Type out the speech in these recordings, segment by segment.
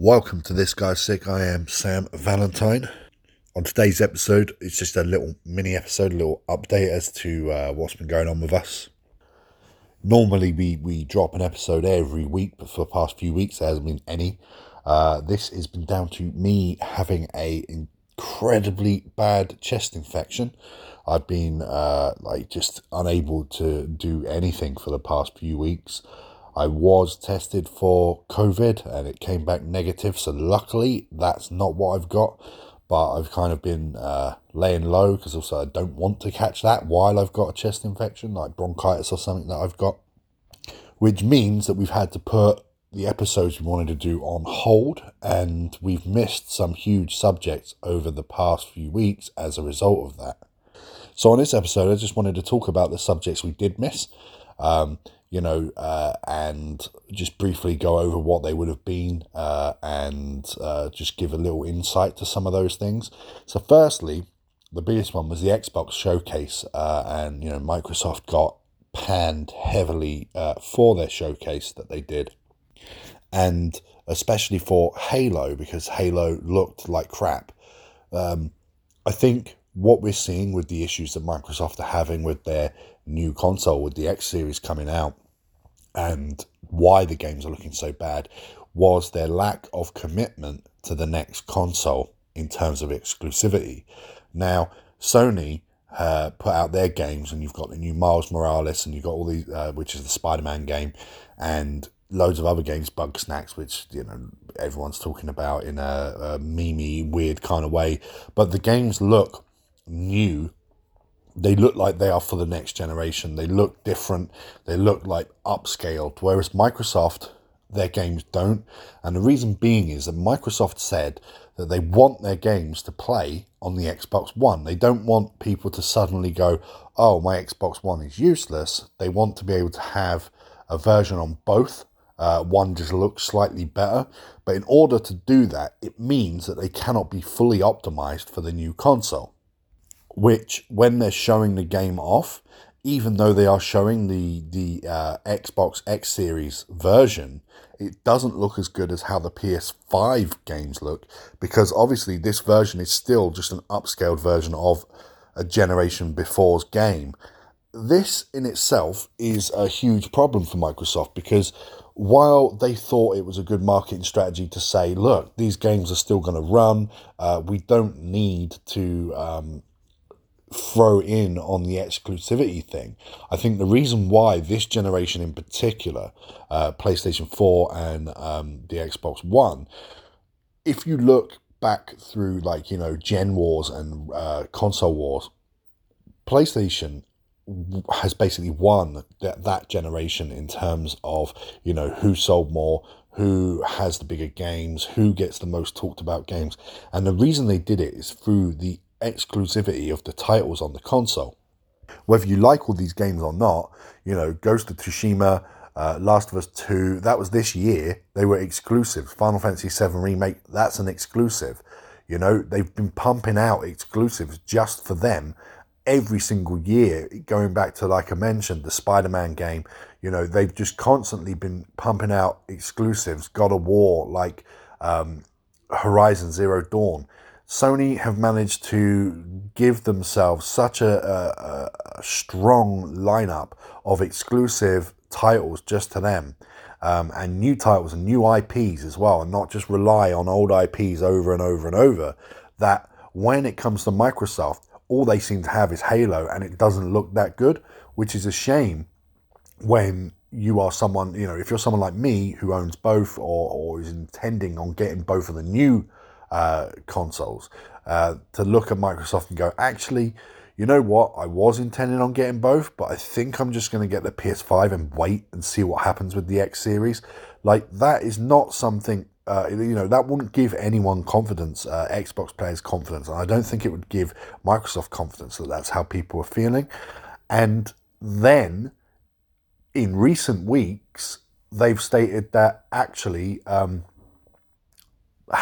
Welcome to This Guy's Sick. I am Sam Valentine. On today's episode, it's just a little mini episode, a little update as to what's been going on with us. Normally, we drop an episode every week, but for the past few weeks, there hasn't been any. This has been down to me having a incredibly bad chest infection. I've been just unable to do anything for the past few weeks. I was tested for COVID and it came back negative, so luckily that's not what I've got, but I've kind of been laying low because also I don't want to catch that while I've got a chest infection like bronchitis or something that I've got, which means that we've had to put the episodes we wanted to do on hold, and we've missed some huge subjects over the past few weeks as a result of that. So on this episode, I just wanted to talk about the subjects we did miss, and just briefly go over what they would have been and just give a little insight to some of those things. So firstly, the biggest one was the Xbox showcase, and Microsoft got panned heavily for their showcase that they did, and especially for Halo, because Halo looked like crap. I think what we're seeing with the issues that Microsoft are having with their new console, with the X series coming out, and why the games are looking so bad, was their lack of commitment to the next console in terms of exclusivity. Now, Sony put out their games, and you've got the new Miles Morales, and you've got all these, which is the Spider-Man game, and loads of other games, Bugsnacks, which everyone's talking about in a memey, weird kind of way. But the games look new. They look like they are for the next generation. They look different. They look like upscaled. Whereas Microsoft, their games don't. And the reason being is that Microsoft said that they want their games to play on the Xbox One. They don't want people to suddenly go, oh, my Xbox One is useless. They want to be able to have a version on both. One just looks slightly better. But in order to do that, it means that they cannot be fully optimized for the new console, which, when they're showing the game off, even though they are showing the Xbox X Series version, it doesn't look as good as how the PS5 games look, because obviously this version is still just an upscaled version of a generation before's game. This in itself is a huge problem for Microsoft, because while they thought it was a good marketing strategy to say, look, these games are still going to run, we don't need to throw in on the exclusivity thing. I think the reason why this generation in particular, PlayStation 4 and the Xbox One, if you look back through gen wars and console wars, PlayStation has basically won that generation in terms of who sold more, who has the bigger games, who gets the most talked about games. And the reason they did it is through the exclusivity of the titles on the console. Whether you like all these games or not, Ghost of Tsushima, Last of Us 2, that was this year, they were exclusive. Final Fantasy VII Remake, that's an exclusive. They've been pumping out exclusives just for them every single year, going back to, like I mentioned, the Spider-Man game. They've just constantly been pumping out exclusives, God of War, Horizon Zero Dawn. Sony have managed to give themselves such a strong lineup of exclusive titles just to them, and new titles and new IPs as well, and not just rely on old IPs over and over and over, that when it comes to Microsoft, all they seem to have is Halo, and it doesn't look that good, which is a shame when you are someone, if you're someone like me who owns both or is intending on getting both of the new consoles, to look at Microsoft and go, actually, you know what, I was intending on getting both, but I think I'm just going to get the PS5 and wait and see what happens with the X series. That is not something, that wouldn't give anyone confidence, Xbox players confidence, and I don't think it would give Microsoft confidence that that's how people are feeling. And then, in recent weeks, they've stated that actually,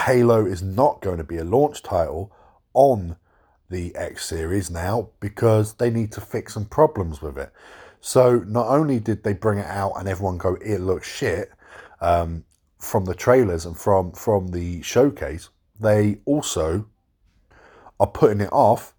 Halo is not going to be a launch title on the X series now, because they need to fix some problems with it. So not only did they bring it out and everyone go, it looks shit, from the trailers and from the showcase, they also are putting it off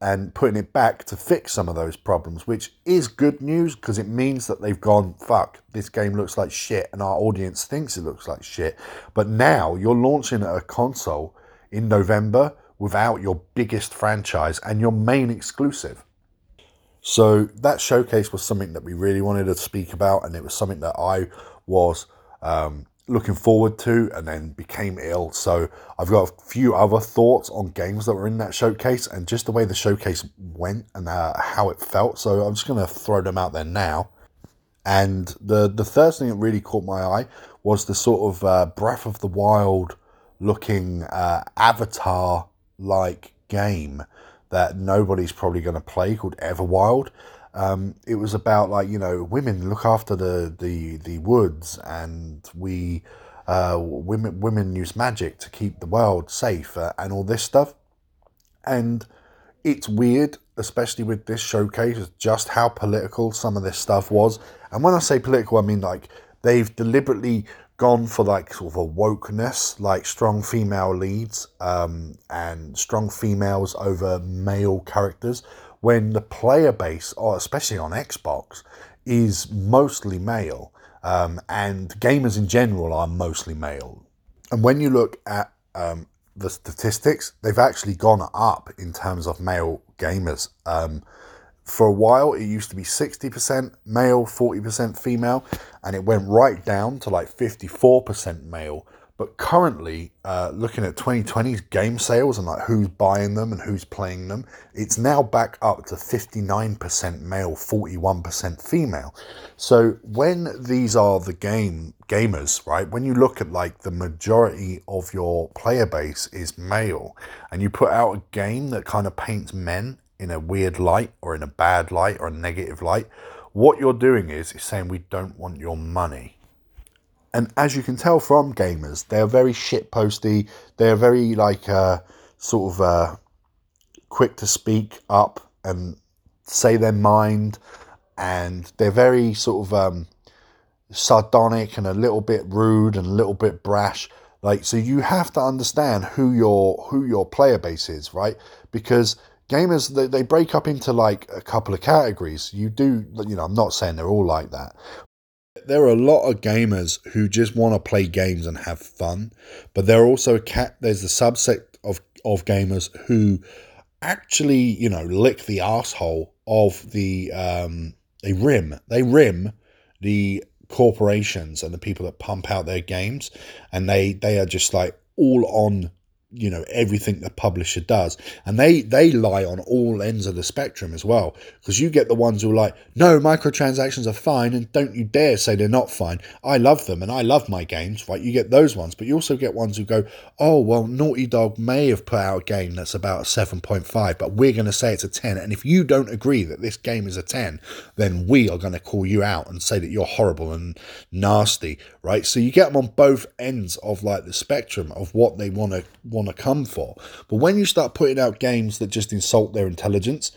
and putting it back to fix some of those problems, which is good news because it means that they've gone, fuck, this game looks like shit and our audience thinks it looks like shit. But now you're launching a console in November without your biggest franchise and your main exclusive. So that showcase was something that we really wanted to speak about, and it was something that I was looking forward to, and then became ill. So I've got a few other thoughts on games that were in that showcase and just the way the showcase went and how it felt. So I'm just going to throw them out there now. And the third thing that really caught my eye was the sort of Breath of the Wild looking Avatar-like game that nobody's probably going to play called Everwild. It was about, like, you know, women look after the woods, and we women use magic to keep the world safe and all this stuff. And it's weird, especially with this showcase, just how political some of this stuff was. And when I say political, I mean, like, they've deliberately gone for, like, sort of a wokeness, like strong female leads and strong females over male characters, when the player base, or especially on Xbox, is mostly male, and gamers in general are mostly male. And when you look at the statistics, they've actually gone up in terms of male gamers. For a while, it used to be 60% male, 40% female, and it went right down to like 54% male. But currently, looking at 2020's game sales and like who's buying them and who's playing them, it's now back up to 59% male, 41% female. So when these are the gamers, right, when you look at like the majority of your player base is male, and you put out a game that kind of paints men in a weird light or in a bad light or a negative light, what you're doing is saying we don't want your money. And as you can tell from gamers, they're very shitposty. They're very, like, sort of quick to speak up and say their mind. And they're very sort of sardonic and a little bit rude and a little bit brash. Like, so you have to understand who your player base is, right? Because gamers, they break up into, like, a couple of categories. You do, you know, I'm not saying they're all like that. There are a lot of gamers who just want to play games and have fun, but there are also there's the subset of gamers who actually, you know, lick the asshole of the they rim the corporations and the people that pump out their games, and they are just like all on, you know, everything the publisher does, and they lie on all ends of the spectrum as well, because you get the ones who are like, no, microtransactions are fine, and don't you dare say they're not fine, I love them and I love my games, right? You get those ones, but you also get ones who go, oh well, Naughty Dog may have put out a game that's about a 7.5, but we're going to say it's a 10, and if you don't agree that this game is a 10, then we are going to call you out and say that you're horrible and nasty, right? So you get them on both ends of, like, the spectrum of what they want to come for. But when you start putting out games that just insult their intelligence,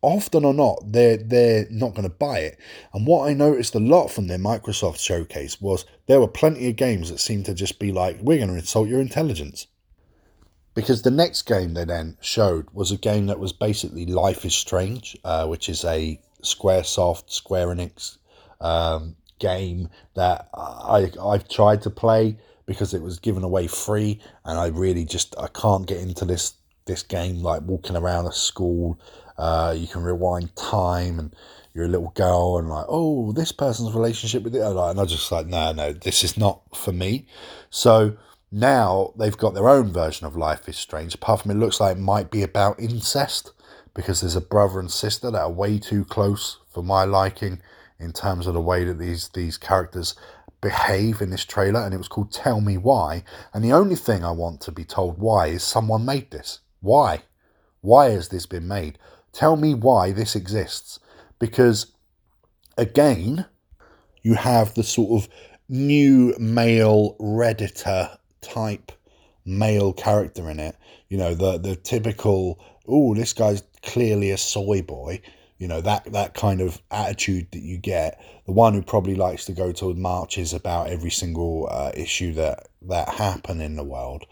often or not, they're not going to buy it. And what I noticed a lot from their Microsoft showcase was there were plenty of games that seemed to just be like, we're going to insult your intelligence. Because the next game they then showed was a game that was basically Life is Strange, which is a Square Enix game that I've tried to play, because it was given away free, and I can't get into this game, like walking around a school. You can rewind time, and you're a little girl, and like, oh, this person's relationship with it, and I'm just like, no, this is not for me. So now they've got their own version of Life is Strange, apart from it looks like it might be about incest, because there's a brother and sister that are way too close for my liking in terms of the way that these characters behave in this trailer, and it was called Tell Me Why, and the only thing I want to be told why is someone made this. Why has this been made? Tell me why this exists. Because again, you have the sort of new male Redditor type male character in it, you know, the typical, oh, this guy's clearly a soy boy, You know, that kind of attitude that you get. The one who probably likes to go to marches about every single issue that happen in the world.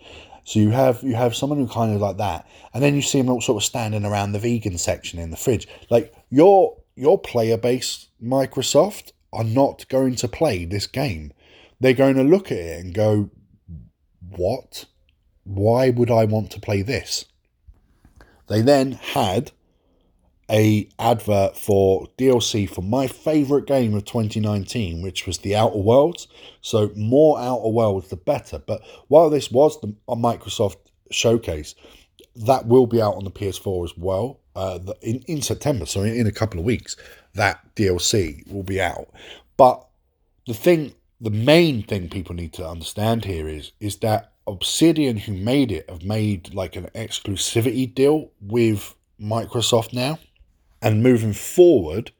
So you have someone who kind of like that, and then you see them all sort of standing around the vegan section in the fridge. Like, your player base, Microsoft, are not going to play this game. They're going to look at it and go, what? Why would I want to play this? They then had a advert for DLC for my favourite game of 2019, which was The Outer Worlds. So more Outer Worlds, the better. But while this was a Microsoft showcase, that will be out on the PS4 as well in September. So in a couple of weeks, that DLC will be out. But the main thing people need to understand here is that Obsidian, who made it, have made like an exclusivity deal with Microsoft now. And moving forward,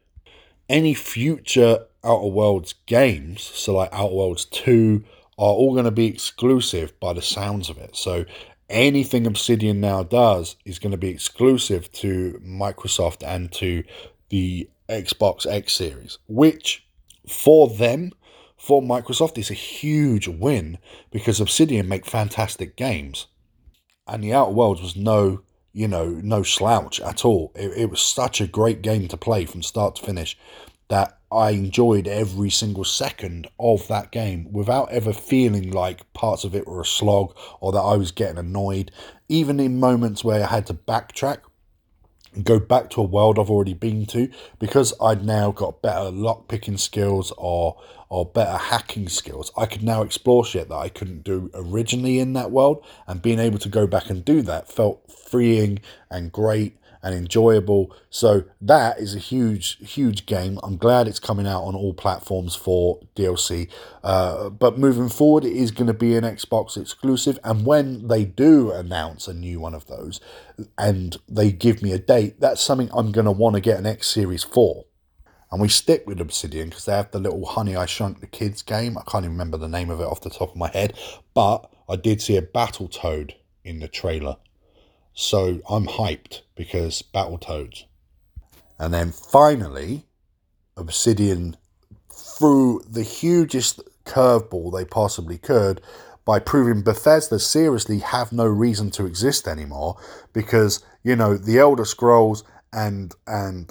any future Outer Worlds games, so like Outer Worlds 2, are all going to be exclusive by the sounds of it. So anything Obsidian now does is going to be exclusive to Microsoft and to the Xbox X series, which for them, for Microsoft, is a huge win because Obsidian make fantastic games. And The Outer Worlds was no slouch at all. It was such a great game to play from start to finish that I enjoyed every single second of that game without ever feeling like parts of it were a slog or that I was getting annoyed. Even in moments where I had to backtrack and go back to a world I've already been to, because I'd now got better lockpicking skills or better hacking skills, I could now explore shit that I couldn't do originally in that world, and being able to go back and do that felt freeing and great and enjoyable. So that is a huge, huge game. I'm glad it's coming out on all platforms for DLC. But moving forward, it is going to be an Xbox exclusive. And when they do announce a new one of those and they give me a date, that's something I'm going to want to get an X Series for. And we stick with Obsidian because they have the little Honey, I Shrunk the Kids game. I can't even remember the name of it off the top of my head. But I did see a Battletoad in the trailer. So I'm hyped because Battletoads. And then finally, Obsidian threw the hugest curveball they possibly could by proving Bethesda seriously have no reason to exist anymore because, you know, The Elder Scrolls and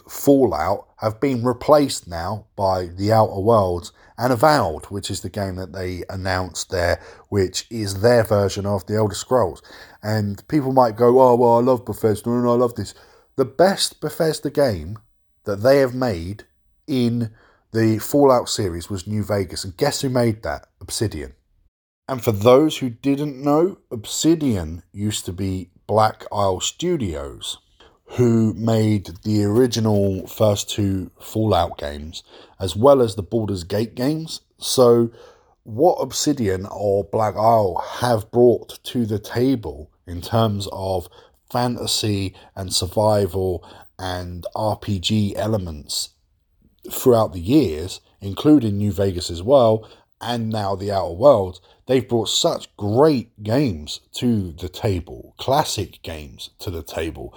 Fallout have been replaced now by The Outer Worlds and Avowed, which is the game that they announced there, which is their version of The Elder Scrolls. And people might go, oh, well, I love Bethesda and I love this. The best Bethesda game that they have made in the Fallout series was New Vegas. And guess who made that? Obsidian. And for those who didn't know, Obsidian used to be Black Isle Studios, who made the original first two Fallout games, as well as the Baldur's Gate games. So what Obsidian or Black Isle have brought to the table in terms of fantasy and survival and RPG elements throughout the years, including New Vegas as well, and now The Outer Worlds, they've brought such great games to the table, classic games to the table,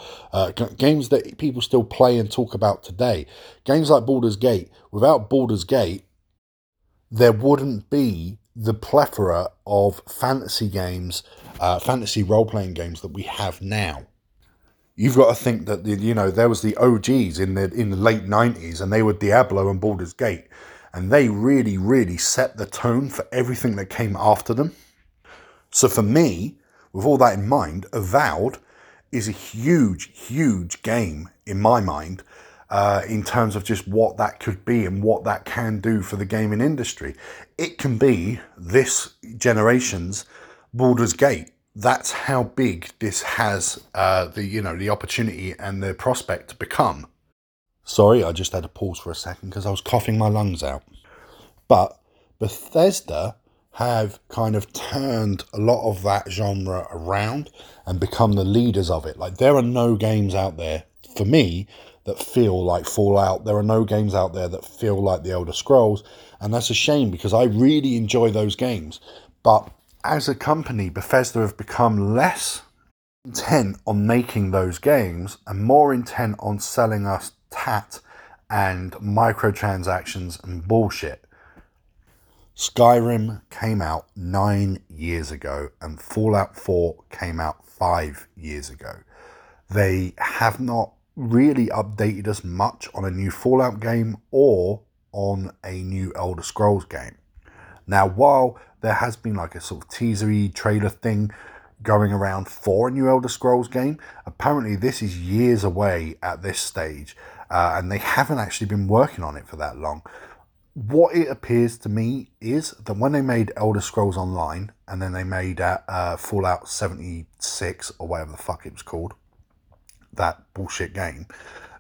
games that people still play and talk about today. Games like Baldur's Gate. Without Baldur's Gate, there wouldn't be the plethora of fantasy games, fantasy role-playing games that we have now. You've got to think that, there was the OGs in the late 90s, and they were Diablo and Baldur's Gate. And they really, really set the tone for everything that came after them. So for me, with all that in mind, Avowed is a huge, huge game in my mind in terms of just what that could be and what that can do for the gaming industry. It can be this generation's Baldur's Gate. That's how big this has the opportunity and the prospect to become. Sorry, I just had to pause for a second because I was coughing my lungs out. But Bethesda have kind of turned a lot of that genre around and become the leaders of it. Like, there are no games out there, for me, that feel like Fallout. There are no games out there that feel like The Elder Scrolls. And that's a shame because I really enjoy those games. But as a company, Bethesda have become less intent on making those games and more intent on selling us tat and microtransactions and bullshit. Skyrim came out 9 years ago and Fallout 4 came out 5 years ago. They have not really updated us much on a new Fallout game or on a new Elder Scrolls game. Now, while there has been like a sort of teasery trailer thing going around for a new Elder Scrolls game, apparently this is years away at this stage, and they haven't actually been working on it for that long. What it appears to me is that when they made Elder Scrolls Online, and then they made Fallout 76, or whatever the fuck it was called, that bullshit game,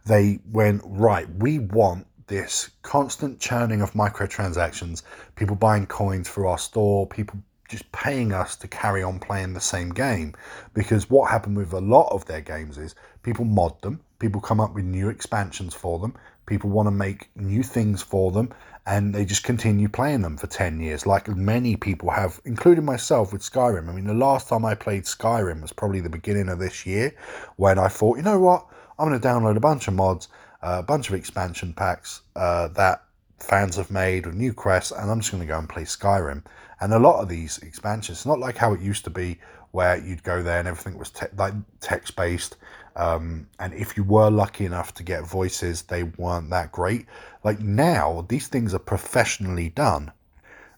they went, right, we want this constant churning of microtransactions, people buying coins for our store, people just paying us to carry on playing the same game. Because what happened with a lot of their games is people mod them, people come up with new expansions for them, people want to make new things for them, and they just continue playing them for 10 years, like many people have, including myself with Skyrim. I mean, the last time I played Skyrim was probably the beginning of this year, when I thought, you know what, I'm going to download a bunch of mods, a bunch of expansion packs that fans have made with new quests, and I'm just going to go and play Skyrim. And a lot of these expansions, it's not like how it used to be, where you'd go there and everything was like text-based, and if you were lucky enough to get voices, they weren't that great. Like now, these things are professionally done.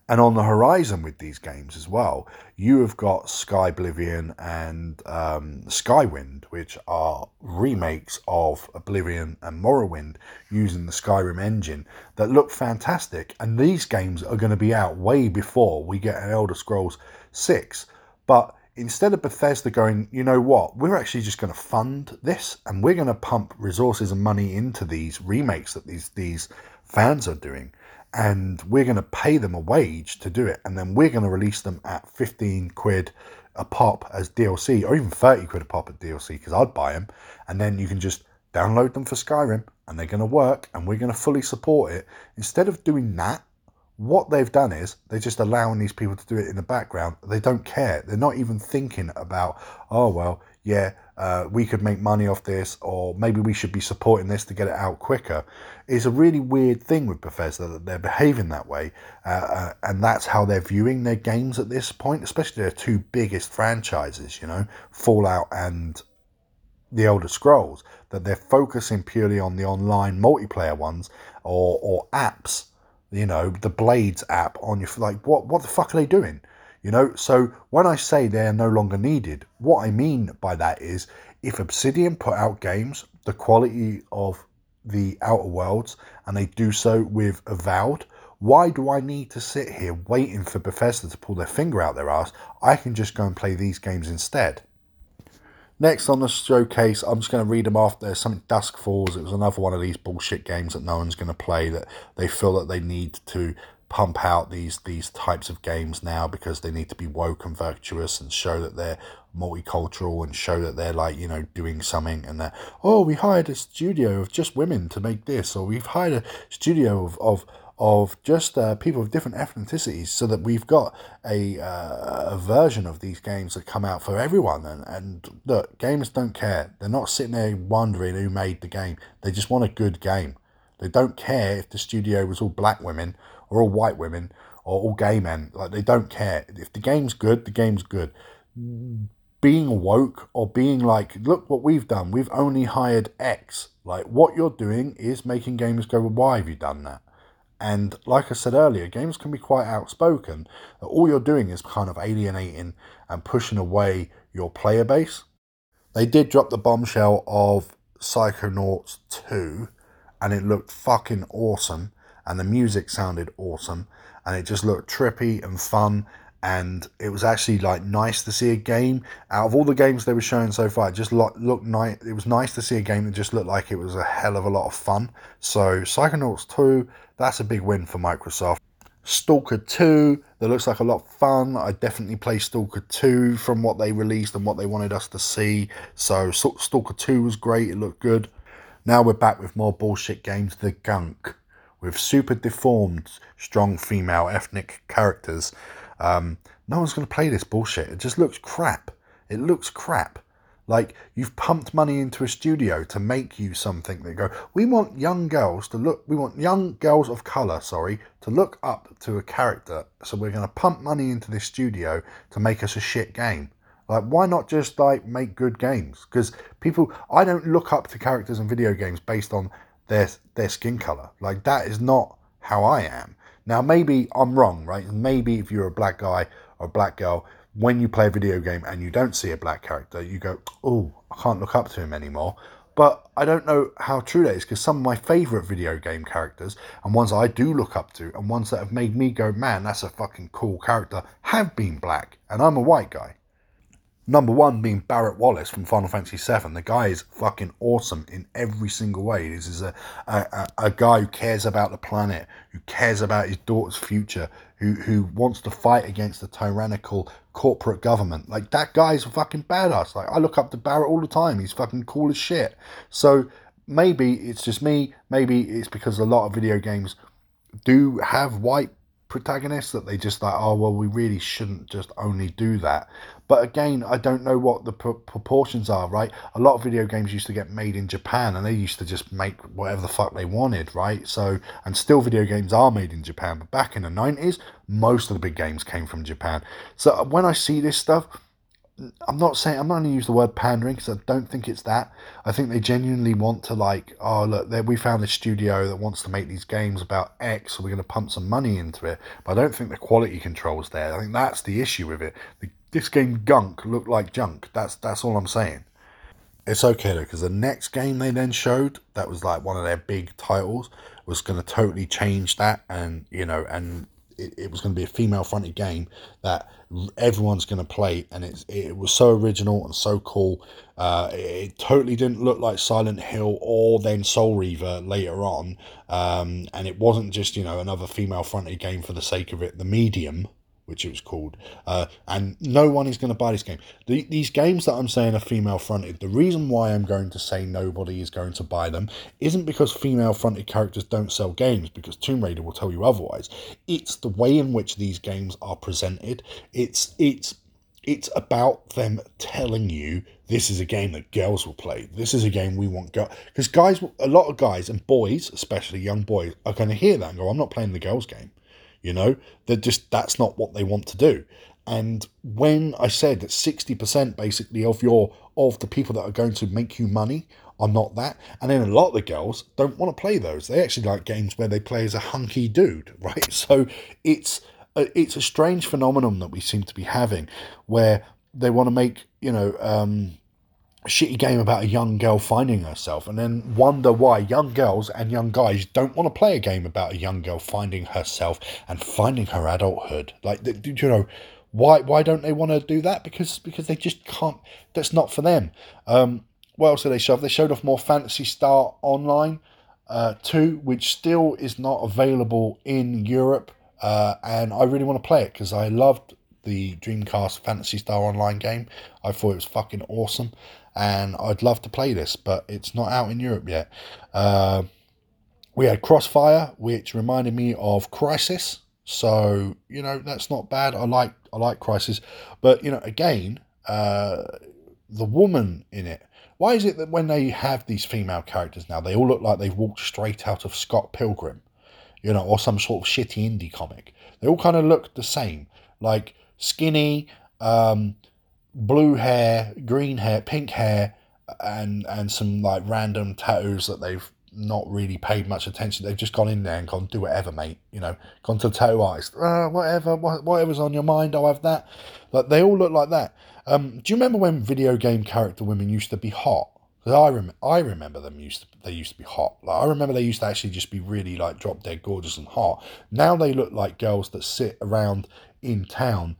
And on the horizon with these games as well, you have got Skyblivion and Skywind, which are remakes of Oblivion and Morrowind using the Skyrim engine that look fantastic. And these games are going to be out way before we get an Elder Scrolls 6. But instead of Bethesda going, you know what, we're actually just going to fund this and we're going to pump resources and money into these remakes that these fans are doing, and we're going to pay them a wage to do it, and then we're going to release them at 15 quid a pop as DLC, or even 30 quid a pop at DLC, because I'd buy them, and then you can just download them for Skyrim, and they're going to work, and we're going to fully support it. Instead of doing that, what they've done is they're just allowing these people to do it in the background. They don't care. They're not even thinking about, oh, well, yeah, we could make money off this, or maybe we should be supporting this to get it out quicker. It's a really weird thing with Bethesda that they're behaving that way, and that's how they're viewing their games at this point, especially their two biggest franchises, you know, Fallout and The Elder Scrolls, that they're focusing purely on the online multiplayer ones or apps. You know, the Blades app on your, like, what the fuck are they doing? You know, so when I say they're no longer needed, what I mean by that is if Obsidian put out games, the quality of The Outer Worlds, and they do so with Avowed, why do I need to sit here waiting for Bethesda to pull their finger out their ass? I can just go and play these games instead. Next on the showcase, I'm just going to read them off. There's something, Dusk Falls. It was another one of these bullshit games that no one's going to play, that they feel that they need to pump out these types of games now because they need to be woke and virtuous and show that they're multicultural and show that they're, like, you know, doing something, and that, oh, we hired a studio of just women to make this, or we've hired a studio of just people of different ethnicities, so that we've got a version of these games that come out for everyone. And look, gamers don't care. They're not sitting there wondering who made the game. They just want a good game. They don't care if the studio was all black women or all white women or all gay men. Like, they don't care. If the game's good, the game's good. Being woke or being like, look what we've done, we've only hired X. Like, what you're doing is making gamers go, well, why have you done that? And like I said earlier, games can be quite outspoken. All you're doing is kind of alienating and pushing away your player base. They did drop the bombshell of Psychonauts 2, and it looked fucking awesome, and the music sounded awesome, and it just looked trippy and fun, and it was actually, like, nice to see a game. Out of all the games they were showing so far, it just looked nice. It was nice to see a game that just looked like it was a hell of a lot of fun. So Psychonauts 2, that's a big win for Microsoft. Stalker 2, that looks like a lot of fun. I definitely play Stalker 2 from what they released and what they wanted us to see. So Stalker 2 was great, it looked good. Now we're back with more bullshit games, The Gunk, with super deformed, strong female ethnic characters. No one's going to play this bullshit. It just looks crap. It looks crap. Like, you've pumped money into a studio to make you something. They go, we want young girls of colour, to look up to a character. So we're going to pump money into this studio to make us a shit game. Like, why not just, like, make good games? Because I don't look up to characters in video games based on their skin colour. Like, that is not how I am. Now, maybe I'm wrong, right? Maybe if you're a black guy or a black girl, when you play a video game and you don't see a black character, you go, oh, I can't look up to him anymore. But I don't know how true that is, because some of my favourite video game characters, and ones I do look up to, and ones that have made me go, man, that's a fucking cool character, have been black, and I'm a white guy. Number one being Barrett Wallace from Final Fantasy VII. The guy is fucking awesome in every single way. This is a guy who cares about the planet, who cares about his daughter's future, who wants to fight against the tyrannical corporate government. Like, that guy's a fucking badass. Like, I look up to Barrett all the time. He's fucking cool as shit. So maybe it's just me. Maybe it's because a lot of video games do have white protagonists that they just like, oh, well, we really shouldn't just only do that. But again, I don't know what the proportions are, right? A lot of video games used to get made in Japan, and they used to just make whatever the fuck they wanted, right? So, and still video games are made in Japan, but back in the 90s, most of the big games came from Japan. So when I see this stuff, I'm not going to use the word pandering, because I don't think it's that. I think they genuinely want to, like, oh, look, we found this studio that wants to make these games about X, so we're going to pump some money into it. But I don't think the quality control's there. I think that's the issue with it. This game Gunk looked like junk. That's all I'm saying. It's okay, though, because the next game they then showed, that was, like, one of their big titles, was going to totally change that, and, you know, and it was going to be a female-fronted game that everyone's going to play, and it was so original and so cool. It totally didn't look like Silent Hill or then Soul Reaver later on, and it wasn't just, you know, another female-fronted game for the sake of it. The Medium, which it was called, and no one is going to buy this game. These games that I'm saying are female-fronted, the reason why I'm going to say nobody is going to buy them isn't because female-fronted characters don't sell games, because Tomb Raider will tell you otherwise. It's the way in which these games are presented. It's about them telling you, this is a game that girls will play. This is a game we want girls. Because guys, a lot of guys, and boys, especially young boys, are going to hear that and go, I'm not playing the girls' game. You know, that's not what they want to do. And when I said that 60% basically of the people that are going to make you money are not that, and then a lot of the girls don't want to play those. They actually like games where they play as a hunky dude, right? So it's a strange phenomenon that we seem to be having, where they want to make, you know, a shitty game about a young girl finding herself, and then wonder why young girls and young guys don't want to play a game about a young girl finding herself and finding her adulthood. Like, you know, why don't they want to do that? Because they just can't. That's not for them. What else did they show off? They showed off more Phantasy Star Online 2, which still is not available in Europe, and I really want to play it, because I loved the Dreamcast Phantasy Star Online game. I thought it was fucking awesome, and I'd love to play this, but it's not out in Europe yet. We had Crossfire, which reminded me of Crisis, so, you know, that's not bad. I like Crisis, but, you know, again, the woman in it. Why is it that when they have these female characters now, they all look like they've walked straight out of Scott Pilgrim, you know, or some sort of shitty indie comic? They all kind of look the same, like skinny, blue hair, green hair, pink hair, and some like random tattoos that they've not really paid much attention. They've just gone in there and gone, do whatever, mate. You know, gone to the tattoo artist, whatever's on your mind, I'll have that. Like, they all look like that. Do you remember when video game character women used to be hot? Because I remember they used to be hot. Like, I remember they used to actually just be really like drop dead gorgeous and hot. Now they look like girls that sit around in town,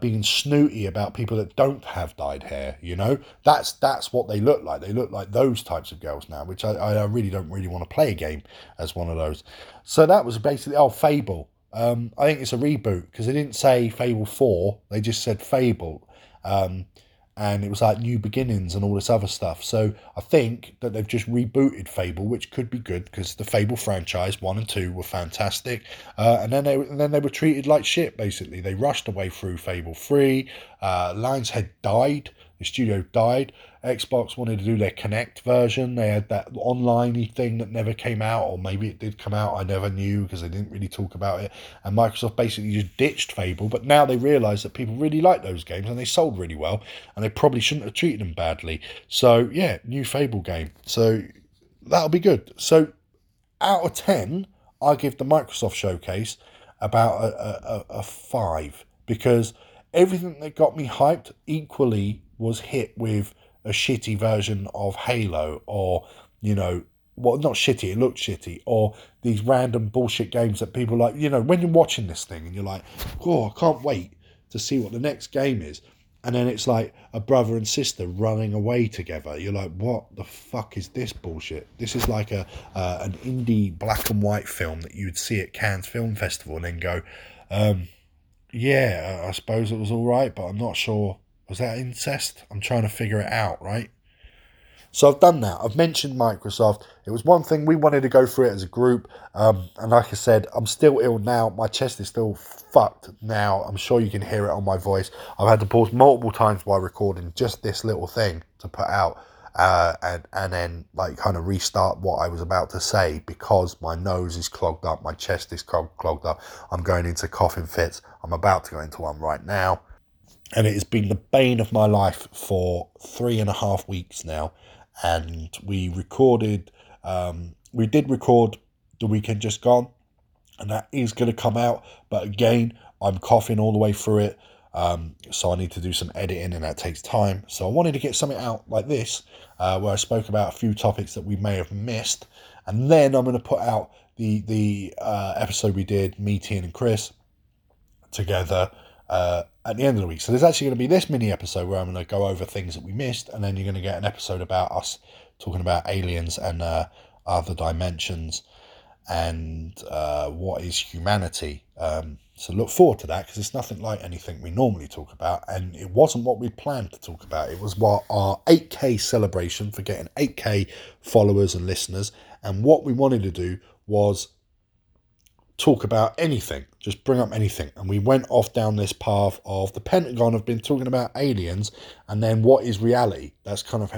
being snooty about people that don't have dyed hair, you know? That's what they look like. They look like those types of girls now, which I really don't really want to play a game as one of those. So that was basically, Fable. I think it's a reboot, because they didn't say Fable 4, they just said Fable. And it was like New Beginnings and all this other stuff. So I think that they've just rebooted Fable, which could be good, because the Fable franchise 1 and 2 were fantastic. And then they were treated like shit, basically. They rushed away through Fable 3. Lion's Head died. The studio died. Xbox wanted to do their Kinect version. They had that online-y thing that never came out, or maybe it did come out, I never knew because they didn't really talk about it. And Microsoft basically just ditched Fable, but now they realise that people really like those games and they sold really well, and they probably shouldn't have treated them badly. So, yeah, new Fable game. So, that'll be good. So, out of 10, I give the Microsoft showcase about a 5, because everything that got me hyped equally was hit with a shitty version of Halo, or, you know, well, not shitty, it looked shitty, or these random bullshit games that people like, you know, when you're watching this thing and you're like, oh, I can't wait to see what the next game is. And then it's like a brother and sister running away together. You're like, what the fuck is this bullshit? This is like an indie black and white film that you'd see at Cannes Film Festival and then go, yeah, I suppose it was all right, but I'm not sure. Was that incest? I'm trying to figure it out, right? So I've done that. I've mentioned Microsoft. It was one thing we wanted to go through it as a group. And like I said, I'm still ill now. My chest is still fucked now. I'm sure you can hear it on my voice. I've had to pause multiple times while recording just this little thing to put out. And then like kind of restart what I was about to say, because my nose is clogged up. My chest is clogged up. I'm going into coughing fits. I'm about to go into one right now. And it has been the bane of my life for 3.5 weeks now. And we recorded, we did record the weekend just gone, and that is going to come out, but again, I'm coughing all the way through it, so I need to do some editing, and that takes time. So I wanted to get something out like this, where I spoke about a few topics that we may have missed, and then I'm going to put out the episode we did, me, Tian, and Chris, together, at the end of the week. So there's actually going to be this mini episode where I'm going to go over things that we missed, and then you're going to get an episode about us talking about aliens and other dimensions and what is humanity. So look forward to that, because it's nothing like anything we normally talk about, and it wasn't what we planned to talk about. It was what our 8K celebration for getting 8K followers and listeners, and what we wanted to do was talk about anything, just bring up anything. And we went off down this path of the Pentagon have been talking about aliens, and then what is reality. That's kind of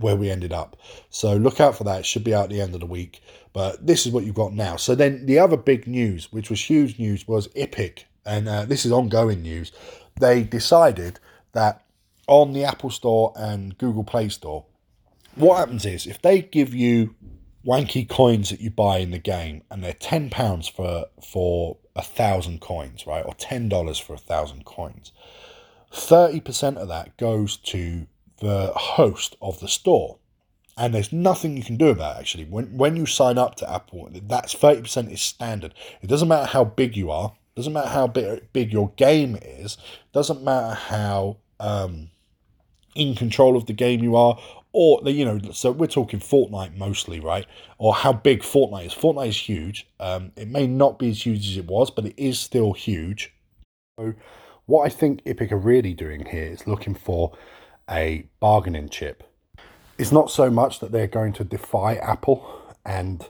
where we ended up. So look out for that. It should be out at the end of the week, but this is what you've got now. So then the other big news, which was huge news, was Epic, and this is ongoing news. They decided that on the Apple Store and Google Play Store, what happens is if they give you wanky coins that you buy in the game, and they're £10 for 1,000 coins, right, or $10 for 1,000 coins, 30% of that goes to the host of the store, and there's nothing you can do about it, actually. When you sign up to Apple, that's 30% is standard. It doesn't matter how big you are, doesn't matter how big your game is, doesn't matter how in control of the game you are. Or, you know, so we're talking Fortnite mostly, right? Or how big Fortnite is. Fortnite is huge. It may not be as huge as it was, but it is still huge. So what I think Epic are really doing here is looking for a bargaining chip. It's not so much that they're going to defy Apple and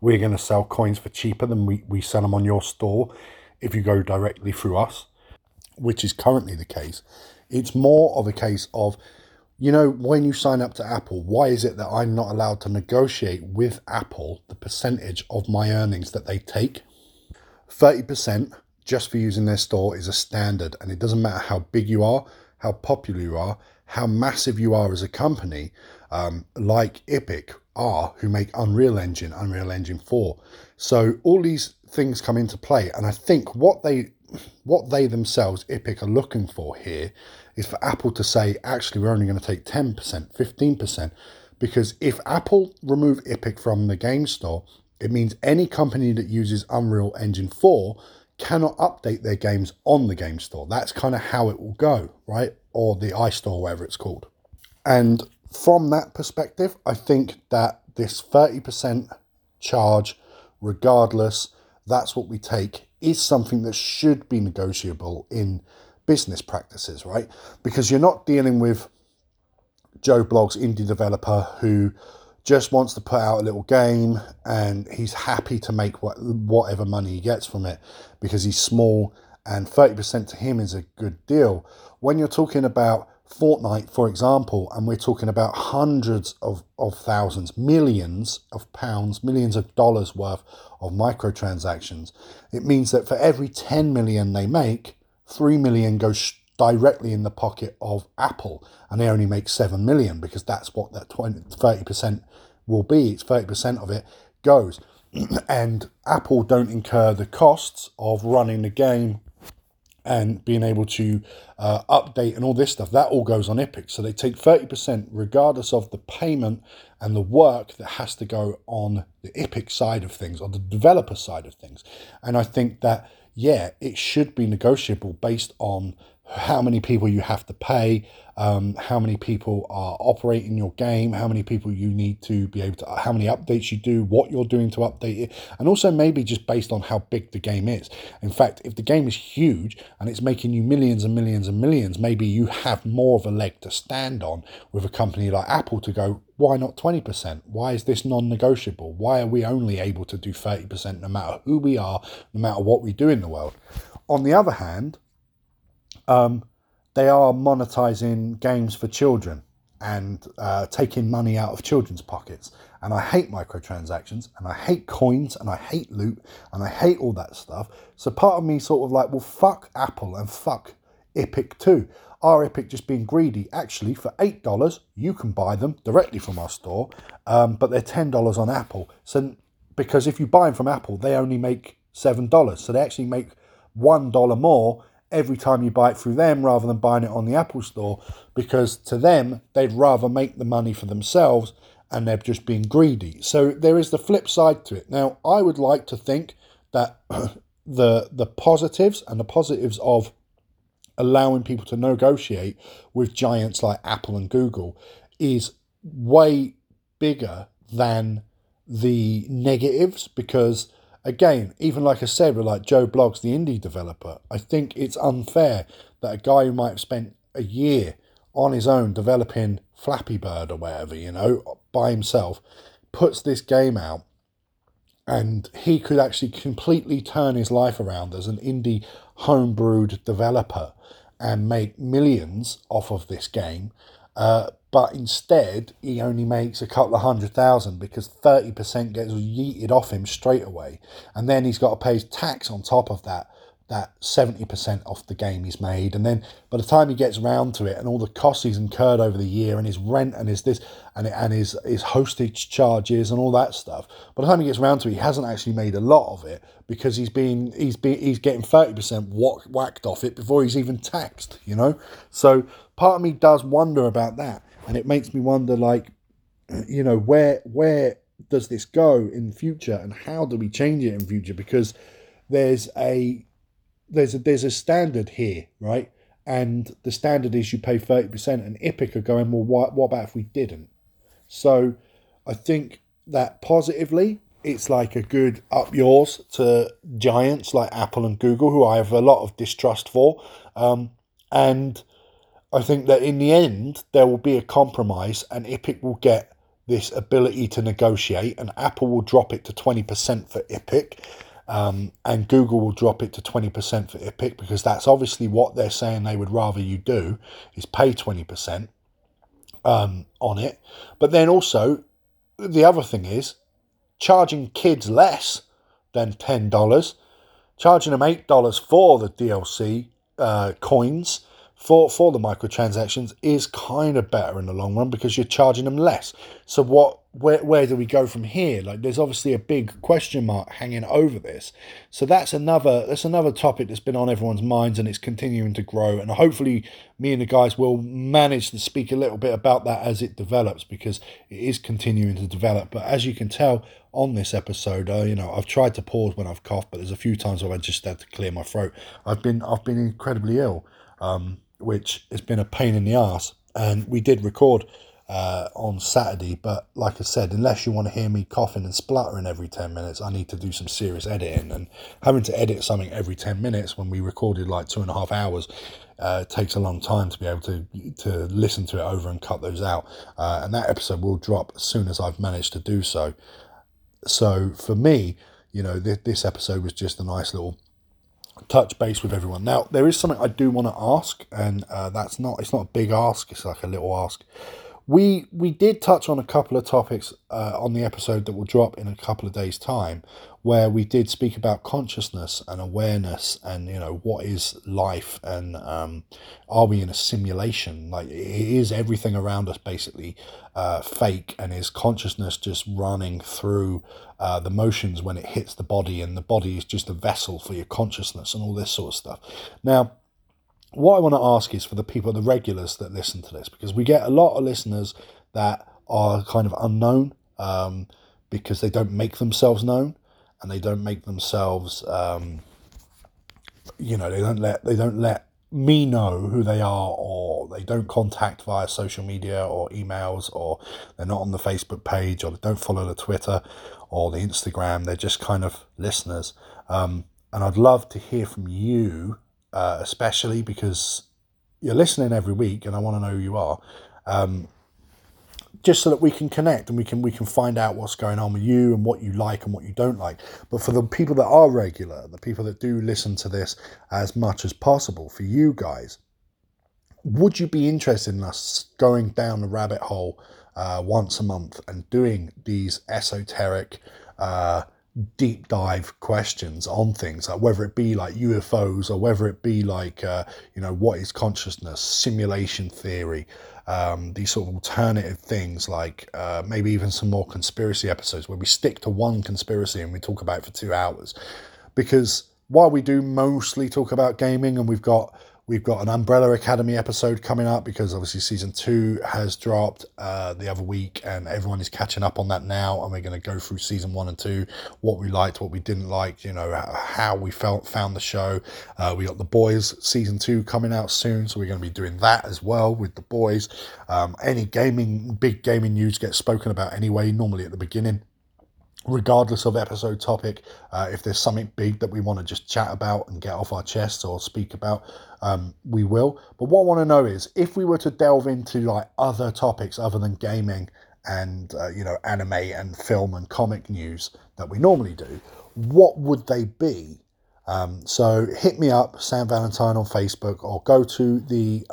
we're going to sell coins for cheaper than we sell them on your store if you go directly through us, which is currently the case. It's more of a case of, you know, when you sign up to Apple, why is it that I'm not allowed to negotiate with Apple the percentage of my earnings that they take? 30% just for using their store is a standard, and it doesn't matter how big you are, how popular you are, how massive you are as a company, like Epic are, who make Unreal Engine, Unreal Engine 4. So all these things come into play, and I think what they themselves, Epic, are looking for here is for Apple to say, actually, we're only going to take 10%, 15%, because if Apple remove Epic from the game store, it means any company that uses Unreal Engine 4 cannot update their games on the game store. That's kind of how it will go, right? Or the iStore, whatever it's called. And from that perspective, I think that this 30% charge, regardless, that's what we take, is something that should be negotiable in business practices, right? Because you're not dealing with Joe Bloggs, indie developer, who just wants to put out a little game and he's happy to make whatever money he gets from it because he's small, and 30% to him is a good deal. When you're talking about Fortnite, for example, and we're talking about hundreds of thousands, millions of pounds, millions of dollars worth of microtransactions. It means that for every 10 million they make, 3 million goes directly in the pocket of Apple, and they only make 7 million because that's what that 30% will be. It's 30% of it goes. And Apple don't incur the costs of running the game and being able to update and all this stuff. That all goes on Epic. So they take 30% regardless of the payment and the work that has to go on the Epic side of things, or the developer side of things. And I think that, yeah, it should be negotiable based on how many people you have to pay, how many people are operating your game, how many people you need to be able to, how many updates you do, what you're doing to update it, and also maybe just based on how big the game is. In fact, if the game is huge and it's making you millions and millions and millions, maybe you have more of a leg to stand on with a company like Apple to go, why not 20%? Why is this non-negotiable? Why are we only able to do 30% no matter who we are, no matter what we do in the world? On the other hand, they are monetizing games for children and taking money out of children's pockets. And I hate microtransactions, and I hate coins, and I hate loot, and I hate all that stuff. So part of me sort of like, well, fuck Apple and fuck Epic too. Are Epic just being greedy? Actually, for $8, you can buy them directly from our store, but they're $10 on Apple. So because if you buy them from Apple, they only make $7. So they actually make $1 more every time you buy it through them rather than buying it on the Apple store, because to them, they'd rather make the money for themselves and they're just being greedy. So there is the flip side to it. Now, I would like to think that the positives and the positives of allowing people to negotiate with giants like Apple and Google is way bigger than the negatives, because again, even like I said, with like Joe Bloggs, the indie developer, I think it's unfair that a guy who might have spent a year on his own developing Flappy Bird or whatever, you know, by himself, puts this game out, and he could actually completely turn his life around as an indie homebrewed developer and make millions off of this game. But instead, he only makes a couple of $100,000 because 30% gets yeeted off him straight away. And then he's got to pay tax on top of that 70% off the game he's made. And then by the time he gets round to it and all the costs he's incurred over the year and his rent and his this and his hostage charges and all that stuff, by the time he gets round to it, he hasn't actually made a lot of it because he's getting 30% whacked off it before he's even taxed, you know? So part of me does wonder about that. And it makes me wonder, like, you know, where does this go in the future, and how do we change it in the future? Because there's a standard here, right? And the standard is you pay 30%, and Epic are going, well, what about if we didn't? So I think that positively, it's like a good up yours to giants like Apple and Google, who I have a lot of distrust for. And I think that in the end, there will be a compromise, and Epic will get this ability to negotiate, and Apple will drop it to 20% for Epic, and Google will drop it to 20% for Epic, because that's obviously what they're saying they would rather you do, is pay 20% on it. But then also, the other thing is charging kids less than $10, charging them $8 for the DLC coins, for the microtransactions, is kind of better in the long run because you're charging them less. So where do we go from here? Like, there's obviously a big question mark hanging over this. So that's another topic that's been on everyone's minds, and it's continuing to grow. And hopefully me and the guys will manage to speak a little bit about that as it develops, because it is continuing to develop. But as you can tell on this episode, you know, I've tried to pause when I've coughed, but there's a few times where I just had to clear my throat. I've been incredibly ill. Which has been a pain in the arse, and we did record on Saturday, but like I said, unless you want to hear me coughing and spluttering every 10 minutes, I need to do some serious editing, and having to edit something every 10 minutes when we recorded like 2.5 hours takes a long time to be able to listen to it over and cut those out, and that episode will drop as soon as I've managed to do so. So for me, you know, this episode was just a nice little touch base with everyone. Now, there is something I do want to ask, and it's not a big ask, it's like a little ask. We did touch on a couple of topics on the episode that will drop in a couple of days' time, where we did speak about consciousness and awareness and, you know, what is life and are we in a simulation? Like, is everything around us basically fake, and is consciousness just running through the motions when it hits the body, and the body is just a vessel for your consciousness and all this sort of stuff? Now, what I want to ask is for the people, the regulars that listen to this, because we get a lot of listeners that are kind of unknown because they don't make themselves known, and they don't make themselves, they don't let me know who they are, or they don't contact via social media or emails, or they're not on the Facebook page, or they don't follow the Twitter or the Instagram. They're just kind of listeners. And I'd love to hear from you, especially because you're listening every week, and I want to know who you are, just so that we can connect and we can find out what's going on with you and what you like and what you don't like. But for the people that are regular, the people that do listen to this as much as possible, for you guys, would you be interested in us going down the rabbit hole once a month and doing these esoteric deep dive questions on things, like whether it be like UFOs, or whether it be like what is consciousness, simulation theory, these sort of alternative things, like maybe even some more conspiracy episodes where we stick to one conspiracy and we talk about it for 2 hours? Because while we do mostly talk about gaming, and we've got an Umbrella Academy episode coming up, because obviously season 2 has dropped the other week, and everyone is catching up on that now, and we're going to go through season 1 and 2, what we liked, what we didn't like, you know, how we found the show. We got The Boys season 2 coming out soon, so we're going to be doing that as well with The Boys. Any big gaming news gets spoken about anyway, normally at the beginning, regardless of episode topic. If there's something big that we want to just chat about and get off our chests or speak about, we will. But what I want to know is, if we were to delve into like other topics other than gaming and anime and film and comic news that we normally do, what would they be? So hit me up, Sam Valentine on Facebook, or go to the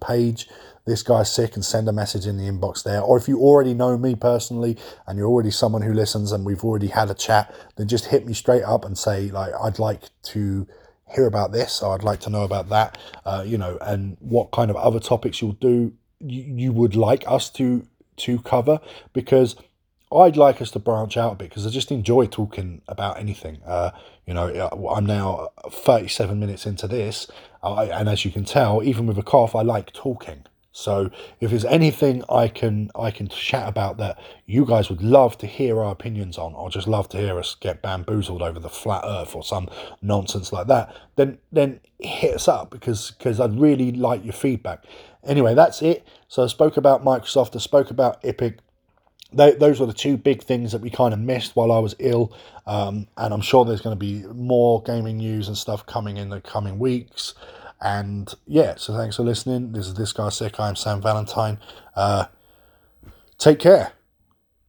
page This Guy's Sick and send a message in the inbox there. Or if you already know me personally and you're already someone who listens and we've already had a chat, then just hit me straight up and say, like, I'd like to hear about this, or I'd like to know about that, and what kind of other topics you would like us to cover, because I'd like us to branch out a bit, because I just enjoy talking about anything. I'm now 37 minutes into this, and as you can tell, even with a cough, I like talking. So if there's anything I can chat about that you guys would love to hear our opinions on, or just love to hear us get bamboozled over the flat earth or some nonsense like that, then hit us up, because I'd really like your feedback. Anyway, that's it. So I spoke about Microsoft, I spoke about Epic. Those were the two big things that we kind of missed while I was ill, and I'm sure there's going to be more gaming news and stuff coming in the coming weeks. And yeah, so thanks for listening. This is This Guy Sick. I'm Sam Valentine. Take care.